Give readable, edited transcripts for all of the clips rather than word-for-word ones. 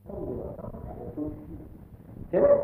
这个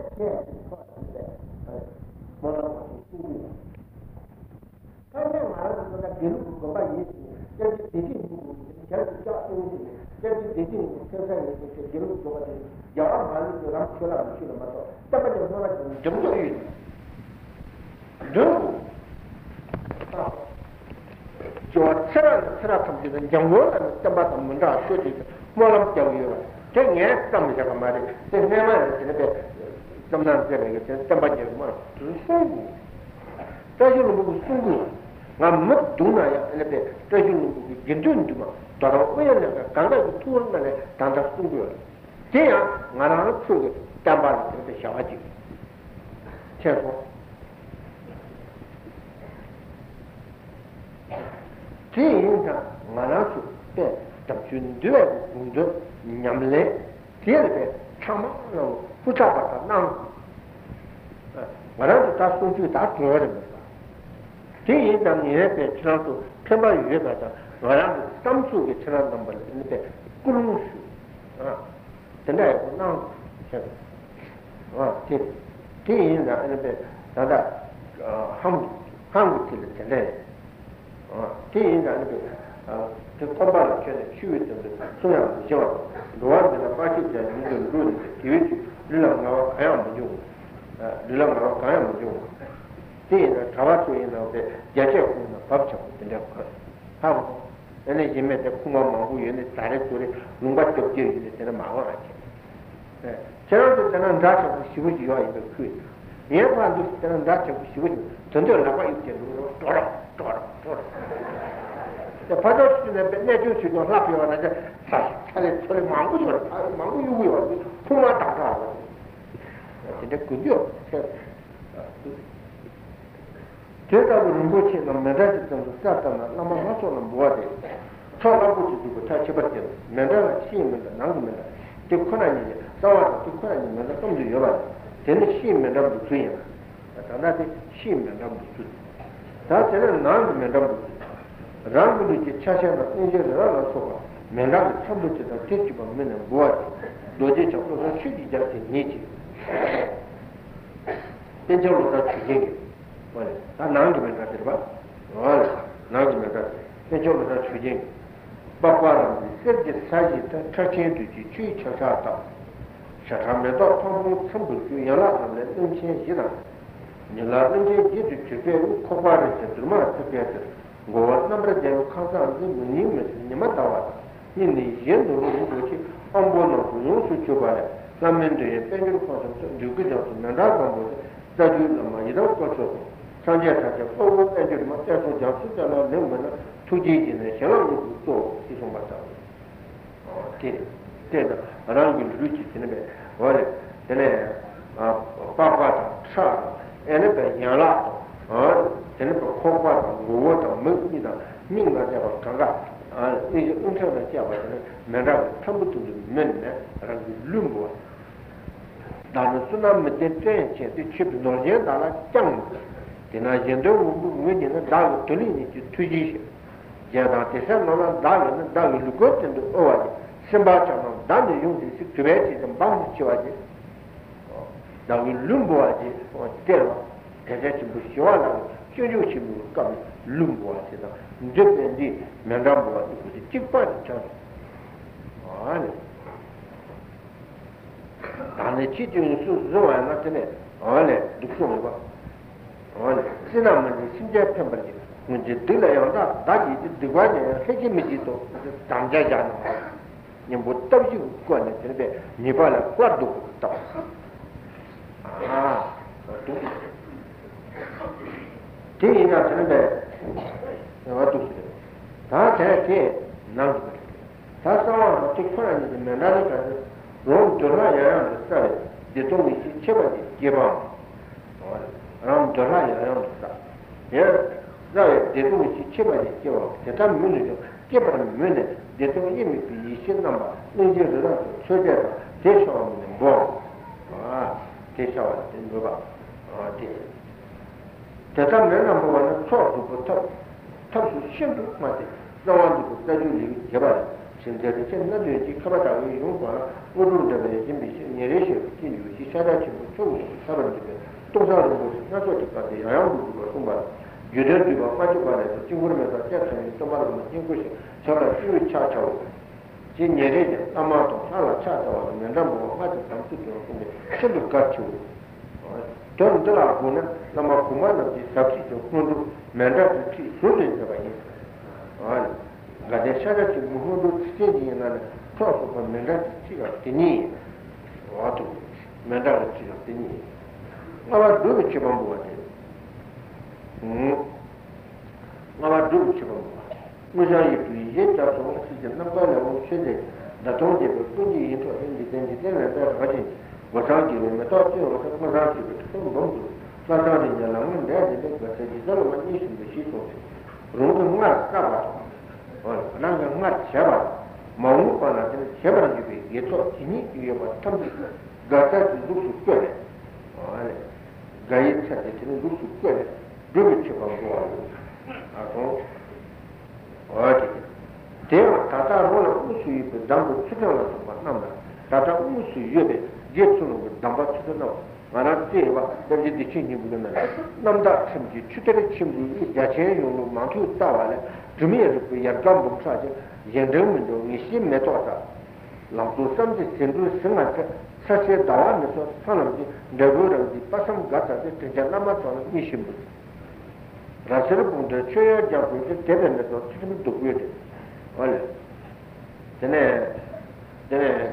가데샤가 지금도 스테디에는 프로포가 메가티가 되니 와도 메가티가 되니 나와 도르치 방법이 나와 도르치 방법 무자이 비에 자서 시즌 넘바로 시제 나토데 뿐이 이토 인디덴데나 다가지 와타기로 메타티로 카마라티 톰도 사타디냐 라문데 데베 가체지로 만니신 비시토 로는 막 까바 나는 맞춰. 마음과는 제발 이게 또 진이 이거 탐지. 가다 죽을 수 있게. 가이차 되는 죽을 수 있게. 되게 쳐가고. 아고. 어디. 대가 다다로 무수히 담고 치더라도 맞나. 다다 무수히 예배. 예수로 담고 치더라도 만한테 와. 근데 지친이 무슨 남다 심지 추대를 심지 야채 용으로 만두 따와래. 주미에서 그 약간 목사지 연대문도 이심 메토다 남도섬지 전부 생활에 사실 다와면서 사람들이 내부로지 빠섬 가자데 전남아서 이심부 라서를 본데 최야 잡고 대변에서 지금 도구에 원래 전에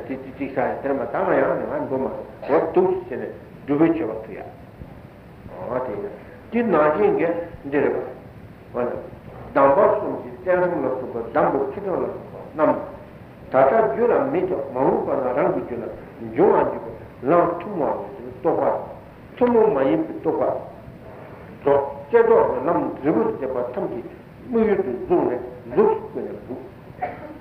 티티티사 때문에 담아요 안 보면 어떻게 전에 두베쳐 왔어요 어때요 진나긴 게 내려가 원래 담보스는 지체하는 것도 담보 키도는 남 다다 줄은 미도 마음과 나랑 줄은 요한이 랑 투모 또바 투모 많이 또바 또 제도 남 드르브 제바 탐지 무유도 좀네 루스는 부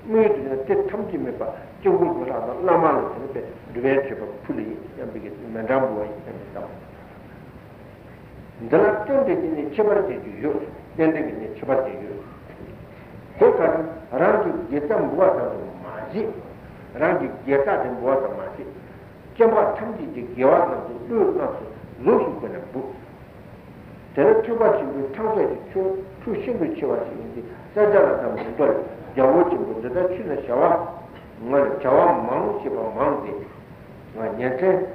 무유도 제 탐지 메바 조금 돌아가 남아는 데 드베체 풀이 담비게 만담보에 담다 인더락트 되니 처벌이 되죠 땡땡이 쳐봤대요. 그러니까 랑기 계좌 모아서 마지, 랑기 계좌 좀 모아서 마지. 제가 탐지지 개화는 또 로스 그냥 부. 제가 쳐봤지고 탐지지 추신도 쳐봤지는데 자자라서 못들 야오지 못다 치는 샤와 뭘 자와 망치 봐 망치. 뭐 년체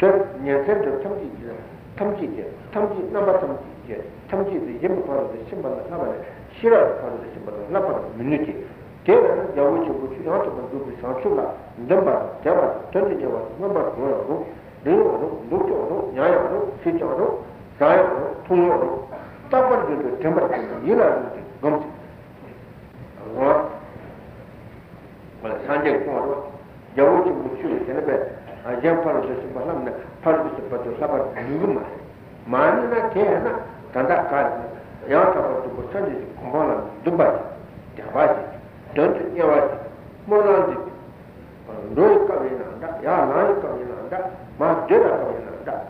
저 년체도 탐지지 넘버 탐지도 예물파로도 신발을 나발에 실화파로도 신발을 나발에 민유지 대회는 야구치고 추정하자면 누구 상추가 넘바로 대화로 던지자고 넘바로 보라고 내용으로 녹조로 냐야로 실적으로 사야로 통로로 딱벌들도 대마로 일하는지 검증 그래서 산재공으로 야구치고 추정이 되는데 양파로도 신발 나면 파로도 신발도 사발 누구만 만이나 개나 단다 간 야타도 고쳐지 공부는 두바이 대바지 던트 야와지 모난지 로이카이나다 야나이카이나다 마데라카이나다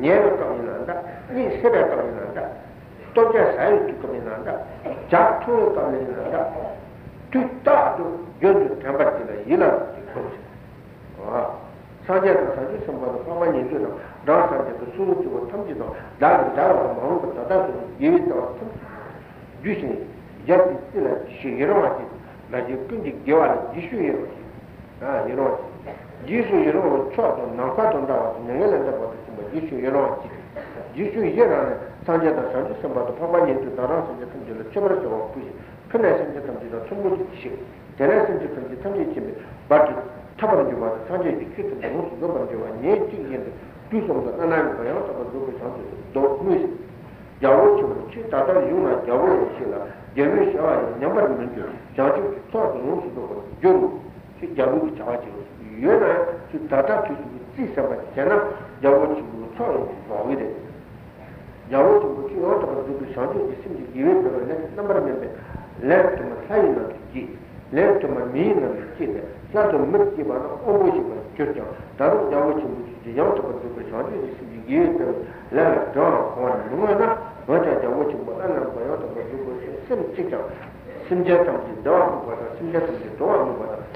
녀르카이나다 니세라카이나다 또자사이티카이나다 자투카이나다 뚜따도 연주 담바티나 일라티 와 사제도 사제 선바도 가만히 있으라 나한테도 수록지고 탐지도 나를 자라고 먹은 것 같아서 예외도 주신 약이 있으라 시기로마지 나지 근데 개와라 지수예요 아 이런 지수 이런 초도 나가도 나와 내려는 데도 지수 이런 지수 이제는 사제도 사제 선바도 가만히 있으라 사제 탐지를 쳐버렸어 그래 사제 탐지도 충분히 지식 대략 사제 탐지 맞죠 타버는 거 사제 지키는 거 너무 좋아요. 예 지금 두성도 나는 거예요. 저도 그렇게 사서 도무지 야오치고 치다다 유나 야오치라. 예외 샤와 넘버는 줄. 자주 또 무엇도 줄. 시 야오치 자와지. 유나 치다다 치지 사바 제가 야오치고 또 와이데. 야오치고 치어도 그렇게 사서 있으면 예외 그러네. 넘버는 레프트 마사이나 지. 레프트 마미나 지. 나도 믿기만 오보시고 결정 다른 야오치고 야오치고 저기 이게 내가 더 권능하다 맞아 야오치고 안는 거야 또 그거 심지어 심지어 더 심지어 더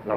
这个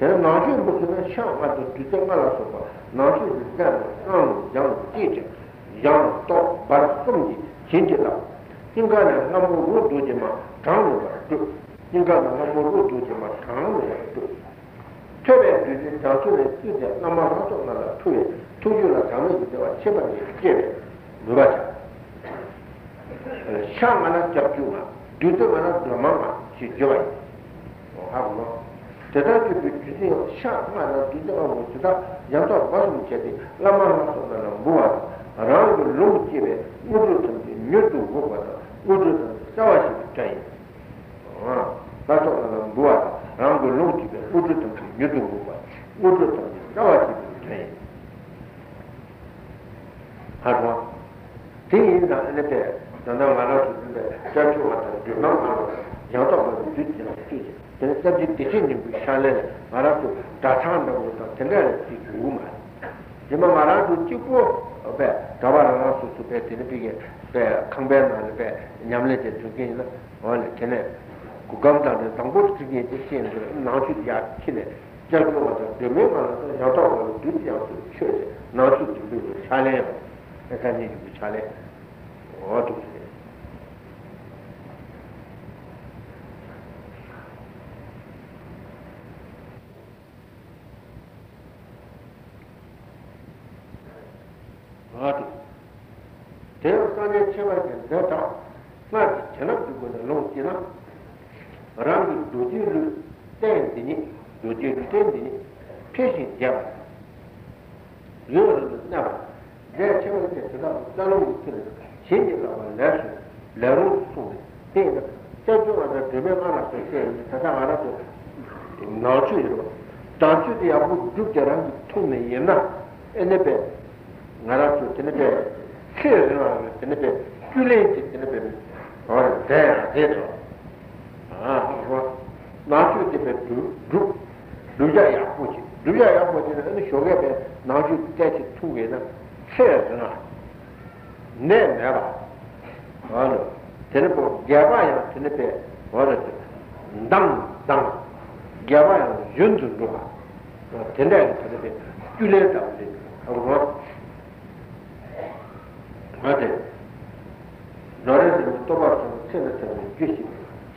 There are not even books at the December or so. Not even strong, young teacher, young top, but some change it up. Think on a number of good to them, town over two. Think on a number of good to them, town over two. Children to the town to the student, number of another two. Two years ago, they were children. But Shamana Chapuma, due to one of the mamma, she joined. Oh, how long? The doctor became Shamana, did all the Yantok Boston Chetty, Lama Boa, around the low Tibet, Udruton, Mutu Boa, Udruton, Sawashi Chain. That's all Boa, around the low Tibet, Udruton, Mutu Boa, Udruton, Sawashi Chain. How long? Not in the non vado a già trovato di nuovo io trovo di tutti per sapere di che ne sale vado da tanto da tenere di guma e ma vado di tipo vabbè davvero su su per tenere per cambiare per niamlete tutti non che ne guarda da tanto di che di che non ci dia che ne già trovato di me ma io trovo di tutti io cioè non ci di sale e cani di sale o tu Data, but cannot be good alone enough. Around do you stand in it? Do you stand in it? Patient Java. You now, their children get up, the long children, changes our national, the road soon. Then, tell you what the Demana says, Tatamarato. Not true. Don't you the Abu Duke around to me enough? And the bed. Narato, in the bed. Here, in the bed. You late in the baby. Or there, later. Now you depend to group. Do you have what you do? You have what you show up. Now you get it together. Share the night. Name never. Or Teleport Gavaya Telepet. Or Dang Dang Gavaya Jundu Nova. Or Tenet Telepet. You left out it. I will not. What is it? Dorese mi trovava sempre giusti.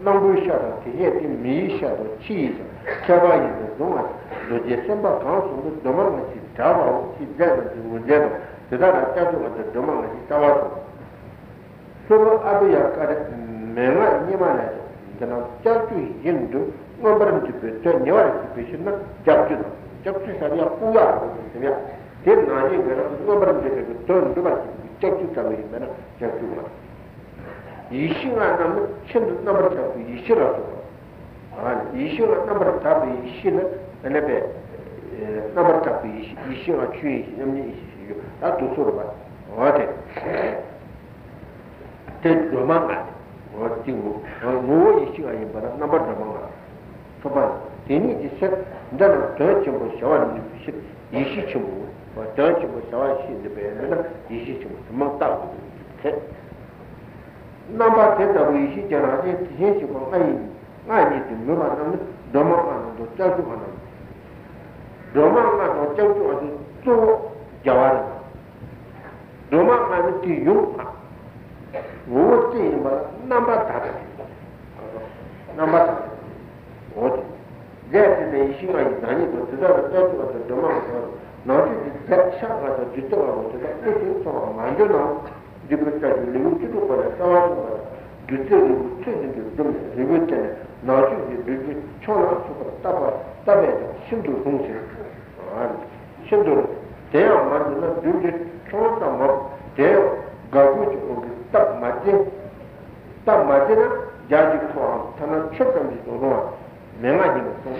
Language to get in Misha or cheese, Cavay in the Doma, the December Council with Domanici Tower, he gathered in Mugello, the other cattle of the Domanici Tower. So Abia got Mela Nimana, then I'll tell you him to number to pretend your occupation, Captain, Captain Saria Pula, then I think that I'm going to turn to my technically, Captain. Issue a number of issue and issue a number of issue and a bit number of issue or trees and issue. That to sort of what it take the manga or two or more issue I but a number of manga. So, but they need to set that a touch of a shower issue or touch of a shower she's the better issue to mount out. Number ten of each generation, I need to move on the Doman and the Teltuan. Doman and the Teltuan is two Javan. Doman and the Yuka. What is number number? What? That is the issue I need to tell the Doman. Not the section of the Juto, the issue from Mandano. Di questa rivoluzione per la salva di rivoluzione di rivoluzione nasce di rivoluzione sopra tappa tappa sento funzione sento te ho mandato di rivoluzione ma te gavuto o tap mate già di qua tanto cerca di sono me ma di sono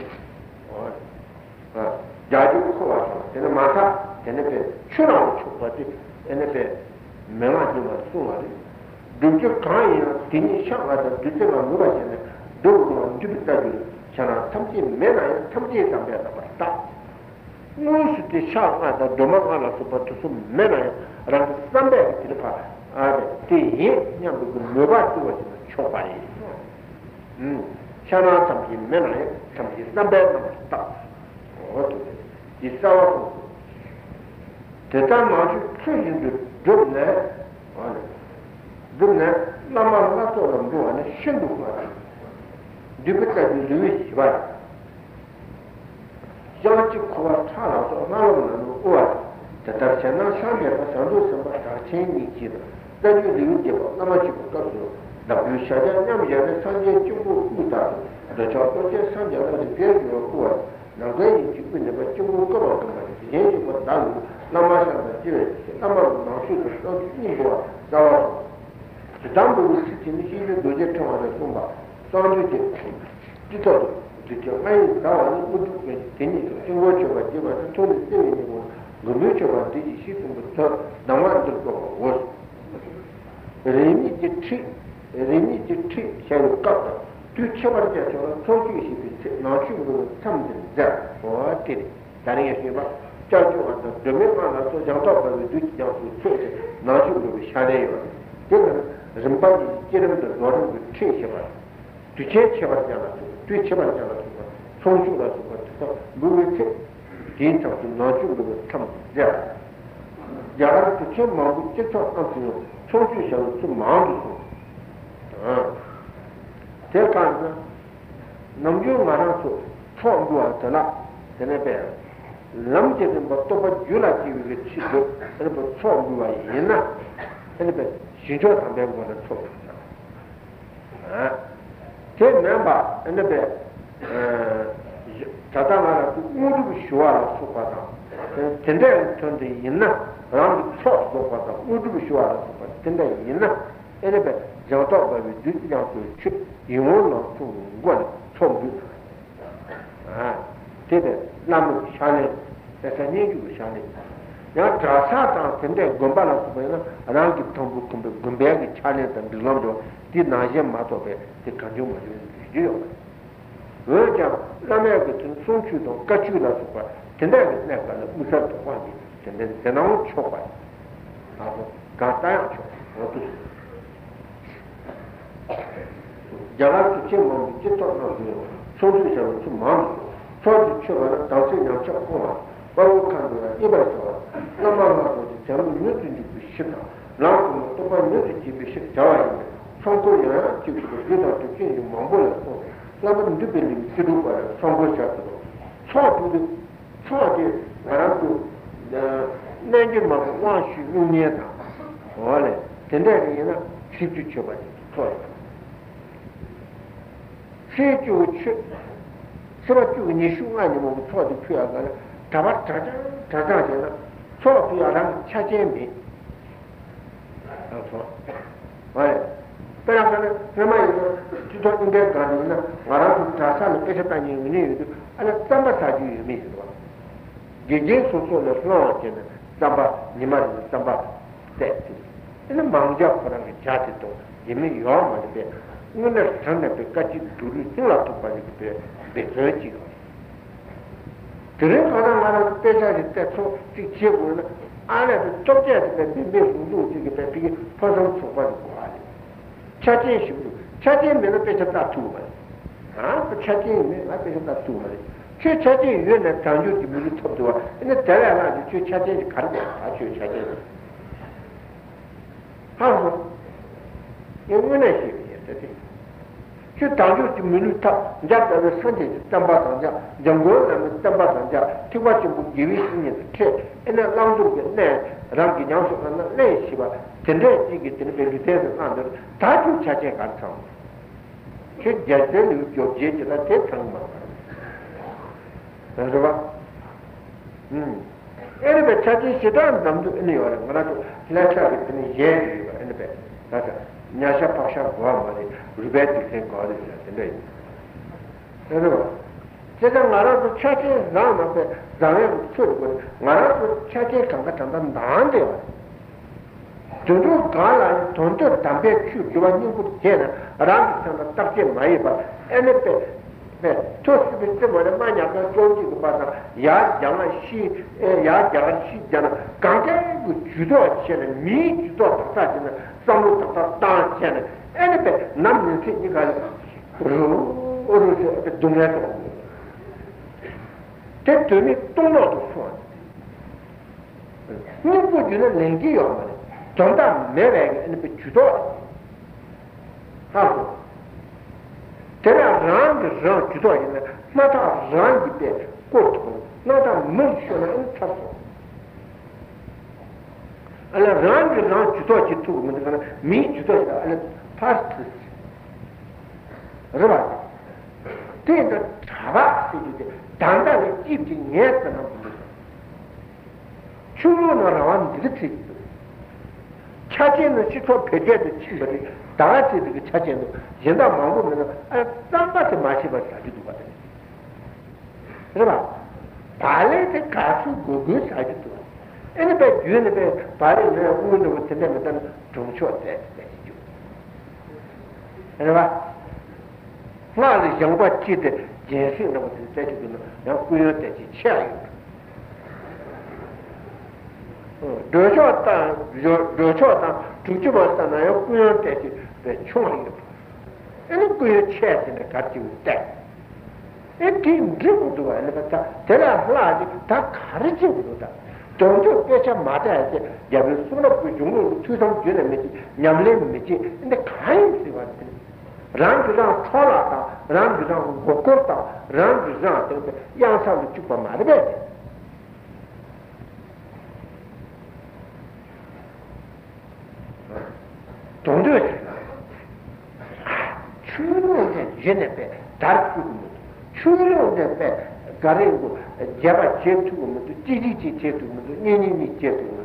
già di qua te mata 제가 나라도 차제 남한테 자네를 주고 나라도 차제 간다간다 나한테 저도 가라 돈도 담배 주 교환님도 제가 라한테 딱게 많이 봐 에네테 네 초스빈데 뭐라 많이 아까 좋지도 봐라 야 야만시 야 야만시잖아 강대 주도 전에 미 주도 딱잖아 상도 딱 딱잖아 에네테 남는 생기가 어르세 동네에서 제 돈이 똥나도 좋아. 누구는 냉기요. 정답 내래 이렇게 주도. 하고. 제가 랑저 주도 있는 나타 랑이데 꽃고 나타 멍셔는 쳤어. 알아 랑저 주도 지투 뭐는 미 주도 알아 파스트. 그러나 때가 잡아 쓰기데 당당히 집이 예쁘나 보다. 추모나라와 믿으지. 차제는 시도 배제도 친구들이 다한테 그 차제는 옛날 망고면은 아 쌈밭에 마시 봐 가지고 가다. 그러나 발레에 가서 고개 사지도. 애네배 유네배 발레에 우는 것 때문에 좀 좋대. 그러나 나를 정말 기대 제시는 뭐 대체적으로 약고요 대체치야. 도저다 도저다 두주봤잖아. 약고요 대체 대충이. 이거고요 체스는 같이 때. 에팀 드고도 알았다. 내가 하나지 다 가르치고다. 정도 빼자 맞아야지. 내가 수업 그 중으로 투정 되는 거지. 냠렘 거지. 근데 가인스 같은 랑그랑 털었다 랑그랑 고꿨다 랑그랑 양상을 죽고 말이야 동료들 추운데 제네베 다르고 추운데 가리고 제가 제트고 모두 찌찌찌 제트고 모두 니니니 제트고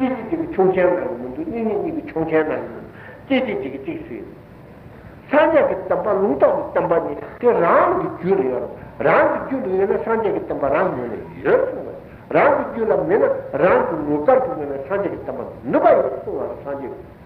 찌찌찌 총재하고 모두 니니니 총재하고 찌찌찌 찌찌 산재기 땀바 루다기 땀바니 그 랑기 줄이요 랑기 줄이는 산재기 땀바 랑이네 랑기 줄이면 랑기 루다기 산재기 땀바 누가 있어 산재기